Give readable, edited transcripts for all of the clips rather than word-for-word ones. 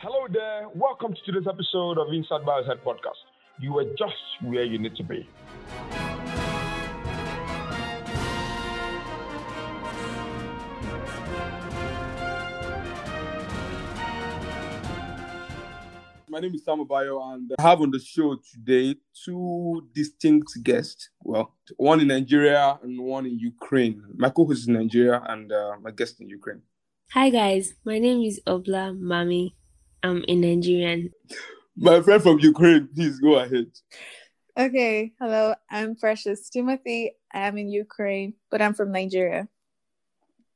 Hello there, welcome to today's episode of Inside Bio's Head Podcast. You are just where you need to be. My name is Samuel Bayo, and I have on the show today two distinct guests. Well, one in Nigeria and one in Ukraine. My co-host is in Nigeria and my guest in Ukraine. Hi guys, my name is Obla Mamie. I'm a Nigerian. My friend from Ukraine, please go ahead. Okay, hello, I'm Precious Timothy. I'm in Ukraine, but I'm from Nigeria.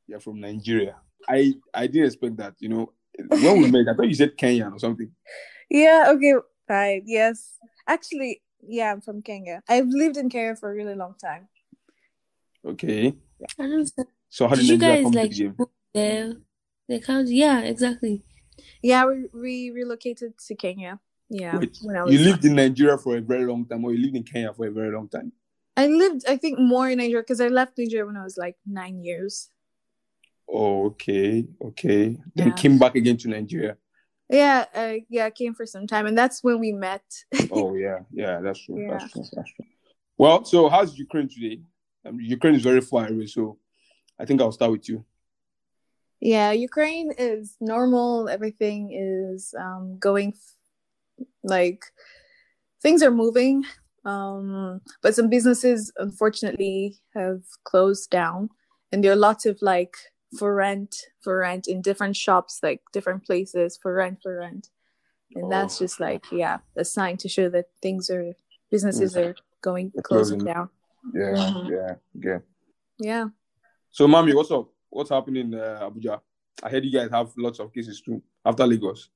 You're from Nigeria. I didn't expect that, you know. When we met, I thought you said Kenyan or something. Yeah, okay, right, yes. Actually, yeah, I'm from Kenya. I've lived in Kenya for a really long time. Okay. I don't know. So how did you guys come to the game? The country? Yeah, exactly. Yeah, we relocated to Kenya. Yeah. Wait, you lived in Nigeria for a very long time, or you lived in Kenya for a very long time? I think, more in Nigeria, because I left Nigeria when I was like 9 years. Oh, okay. Then came back again to Nigeria. Yeah, I came for some time, and that's when we met. Oh, yeah, that's true, yeah. That's true. Well, so how's Ukraine today? Ukraine is very far away, so I think I'll start with you. Yeah, Ukraine is normal. Everything is going, like, things are moving, but some businesses, unfortunately, have closed down, and there are lots of, like, for rent in different shops, like different places, for rent. And that's just like, a sign to show that businesses are going, closing down. Yeah. So, Mami, what's up? What's happening in Abuja? I heard you guys have lots of cases too, after Lagos.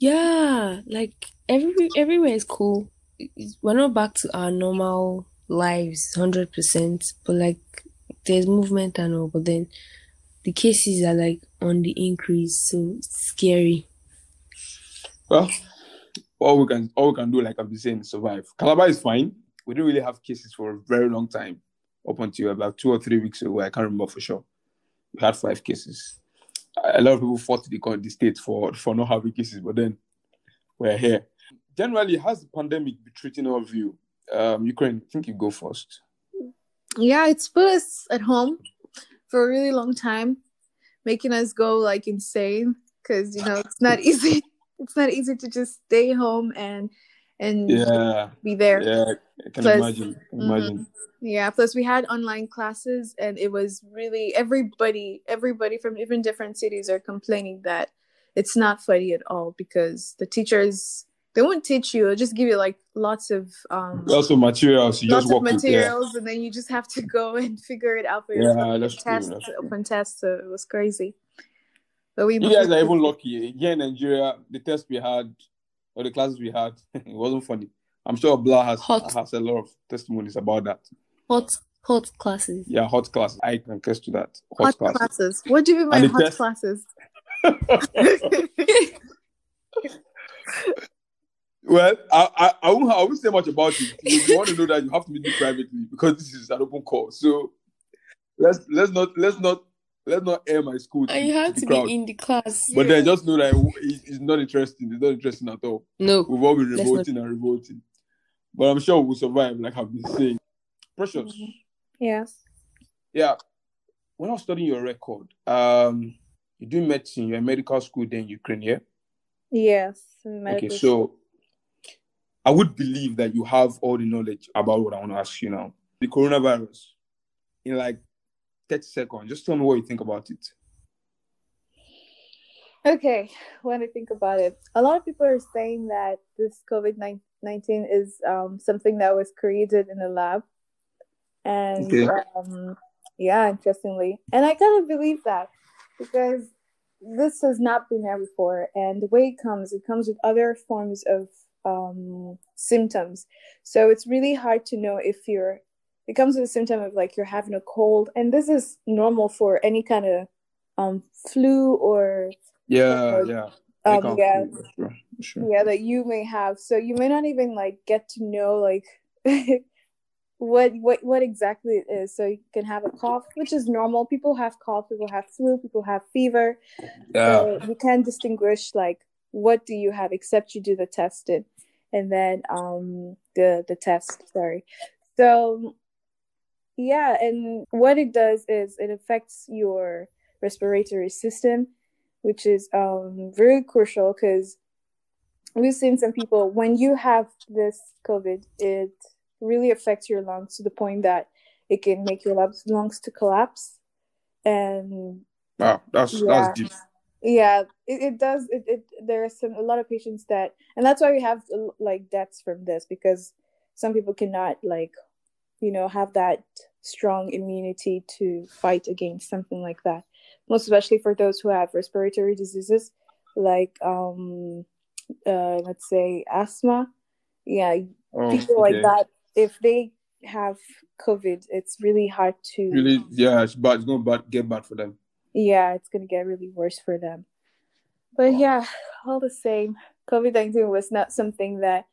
Yeah, like everywhere is cool. We're not back to our normal lives, 100%, but like there's movement and all, but then the cases are like on the increase, so it's scary. Well, all we can do, like I've been saying, is survive. Calabar is fine. We didn't really have cases for a very long time, up until about 2 or 3 weeks ago. I can't remember for sure. We had 5 cases. A lot of people fought the state for not having cases, but then we're here. Generally, how's the pandemic been treating all of you? Ukraine, I think you go first. Yeah, it's put us at home for a really long time, making us go like insane, because it's not easy. It's not easy to just stay home and be there. Yeah, I can imagine. Yeah, plus we had online classes, and it was really everybody from even different cities are complaining that it's not funny at all, because the teachers, they won't teach you, they'll just give you like lots of materials, and then you just have to go and figure it out for yourself. Open tests, so it was crazy. But you guys are even lucky. Here in Nigeria, the tests we had, or the classes we had, it wasn't funny. I'm sure Blah has a lot of testimonies about that. Hot classes. Yeah, hot classes. I can attest to that. Hot classes. What do you mean by hot classes? Well, I won't say much about it. If you want to know that, you have to meet me privately, because this is an open call. So let's not air my school. You have to be in the class. But then just know that it's not interesting. It's not interesting at all. No, we've all been revolting. But I'm sure we'll survive, like I've been saying. Precious. Mm-hmm. Yes. Yeah. When I was studying your record, you do medicine, you're in medical school then in Ukraine, yeah? Yes. Okay, so I would believe that you have all the knowledge about what I want to ask you now. The coronavirus, in like 30 seconds, just tell me what you think about it. Okay, when I think about it, a lot of people are saying that this COVID-19 is something that was created in a lab, and interestingly, and I kind of believe that, because this has not been there before, and the way it comes with other forms of symptoms, so it's really hard to know if it comes with a symptom of like you're having a cold, and this is normal for any kind of flu or that you may have, so you may not even like get to know like what exactly it is. So you can have a cough, which is normal. People have cough, people have flu, people have fever. So you can distinguish like what do you have except you do the tested, and then the test, sorry. So yeah, and what it does is it affects your respiratory system, which is really crucial, because we've seen some people, when you have this COVID, it really affects your lungs to the point that it can make your lungs to collapse. And wow, that's deep. Yeah, it does. There are a lot of patients that, and that's why we have like deaths from this, because some people cannot have that strong immunity to fight against something like that. Most especially for those who have respiratory diseases, like let's say asthma. Yeah, people like that, if they have COVID, it's really hard to it's bad. It's going to get bad for them. Yeah, it's going to get really worse for them. But yeah, all the same, COVID-19 was not something that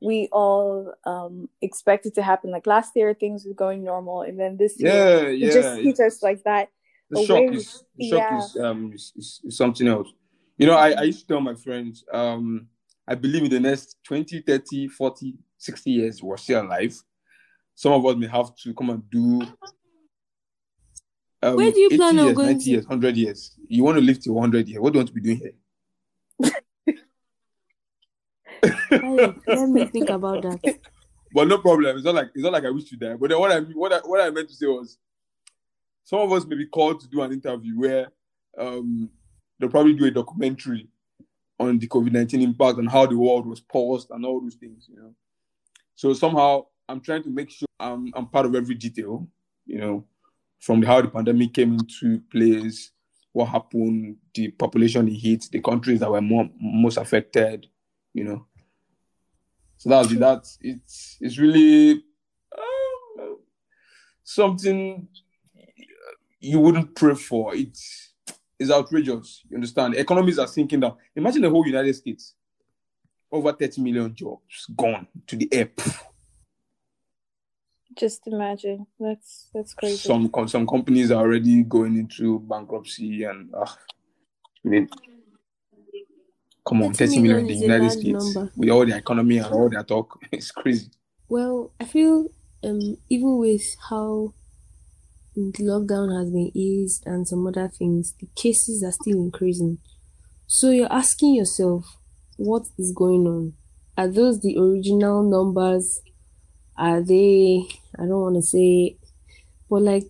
we all expected to happen. Like last year, things were going normal, and then this year, it just hit us like that. The shock is something else. I used to tell my friends, I believe in the next 20, 30, 40, 60 years, we're still alive. Some of us may have to come and do... where do you plan on going? 90 years, 100 years. You want to live till 100 years. What do you want to be doing here? Let me think about that. But no problem. It's not like I wish to die. But then what I meant to say was, some of us may be called to do an interview where they'll probably do a documentary on the COVID-19 impact and how the world was paused and all those things. So somehow I'm trying to make sure I'm part of every detail. From how the pandemic came into place, what happened, the population it hit, the countries that were most affected, So that it's really something you wouldn't pray for. It is outrageous. You understand? Economies are sinking down. Imagine the whole United States. Over 30 million jobs gone to the air. Just imagine. That's crazy. Some companies are already going into bankruptcy and come on, 30 million in the United States number. With all the economy and all their talk, it's crazy. Well, I feel even with how the lockdown has been eased and some other things, the cases are still increasing. So you're asking yourself, what is going on? Are those the original numbers? Are they, I don't want to say, but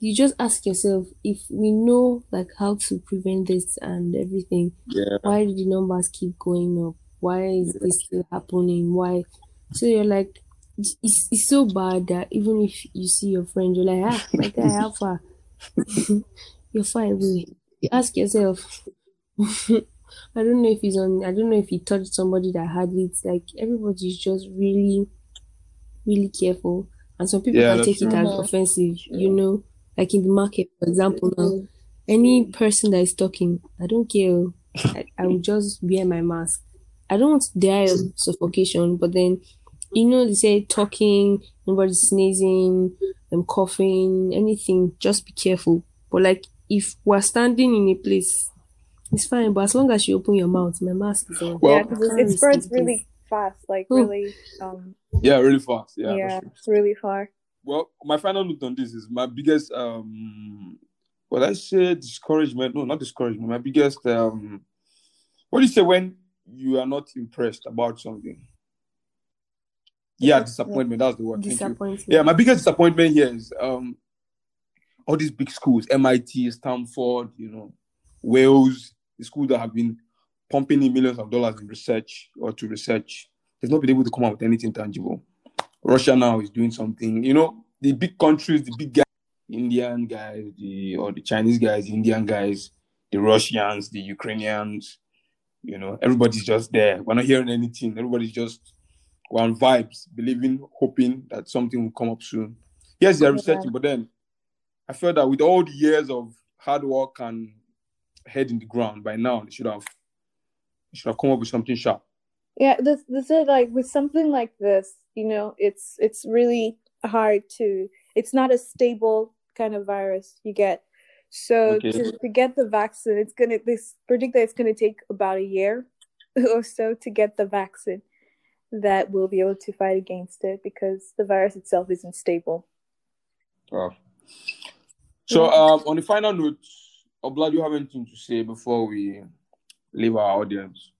you just ask yourself, if we know how to prevent this and everything, why do the numbers keep going up? Why is this still happening? Why? So you're it's so bad that even if you see your friend, you're my guy, how far? You're fine with it. You ask yourself, I don't know if he's on, I don't know if he touched somebody that had it. Everybody's just really... really careful, and some people can take it as offensive, in the market, for example. Now, any person that is talking, I don't care, I will just wear my mask. I don't want to die of suffocation, but then they say talking, nobody sneezing, coughing, anything, just be careful. But if we're standing in a place, it's fine, but as long as you open your mouth, my mask is on. Well, it spreads really fast, really really fast. It's really far. Well, my final note on this is my biggest my biggest what do you say when you are not impressed about something? Disappointment, that's the word. Disappointment. My biggest disappointment here is all these big schools, MIT, Stanford, Wales, the schools that have been pumping in millions of dollars in research. They've not been able to come up with anything tangible. Russia now is doing something. The big countries, the big guys, Indian guys, the Chinese guys, Indian guys, the Russians, the Ukrainians, everybody's just there. We're not hearing anything. Everybody's just on vibes, believing, hoping that something will come up soon. Yes, they're researching, but then I feel that with all the years of hard work and head in the ground, by now, they should have come up with something sharp. Yeah, this is with something like this, it's really hard to, it's not a stable kind of virus you get. So to get the vaccine, it's going to take about a year or so to get the vaccine that we'll be able to fight against it, because the virus itself isn't stable. Wow. So on the final note, Obla, do you have anything to say before we leave our audience?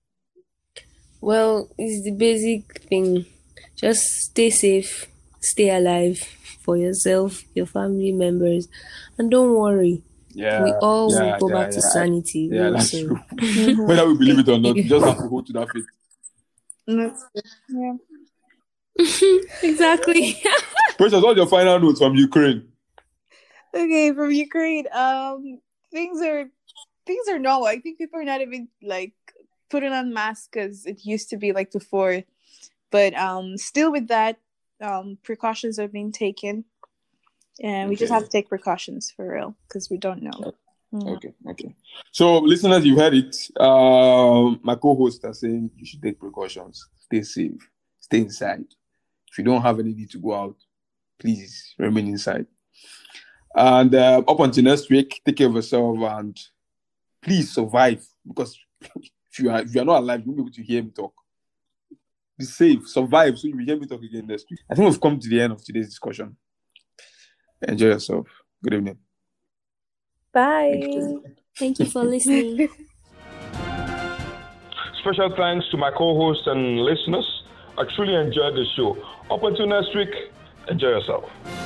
Well, it's the basic thing. Just stay safe, stay alive for yourself, your family members, and don't worry. Yeah, we all will go back to sanity. Yeah, that's true. Whether we believe it or not, we just have to hold to that faith. Yeah. Exactly. Precious, what's your final notes from Ukraine? Okay, from Ukraine, things are normal. I think people are not even like putting on masks as it used to be like before, but still with that, precautions are being taken. And we just have to take precautions for real, because we don't know. Okay. So, listeners, you heard it. My co-hosts are saying you should take precautions. Stay safe. Stay inside. If you don't have any need to go out, please remain inside. And up until next week, take care of yourself and please survive. Because if you are not alive, you won't be able to hear me talk. Be safe. Survive so you will hear me talk again next week. I think we've come to the end of today's discussion. Enjoy yourself. Good evening. Bye. Thank you for listening. Special thanks to my co-hosts and listeners. I truly enjoyed the show. Up until next week, enjoy yourself.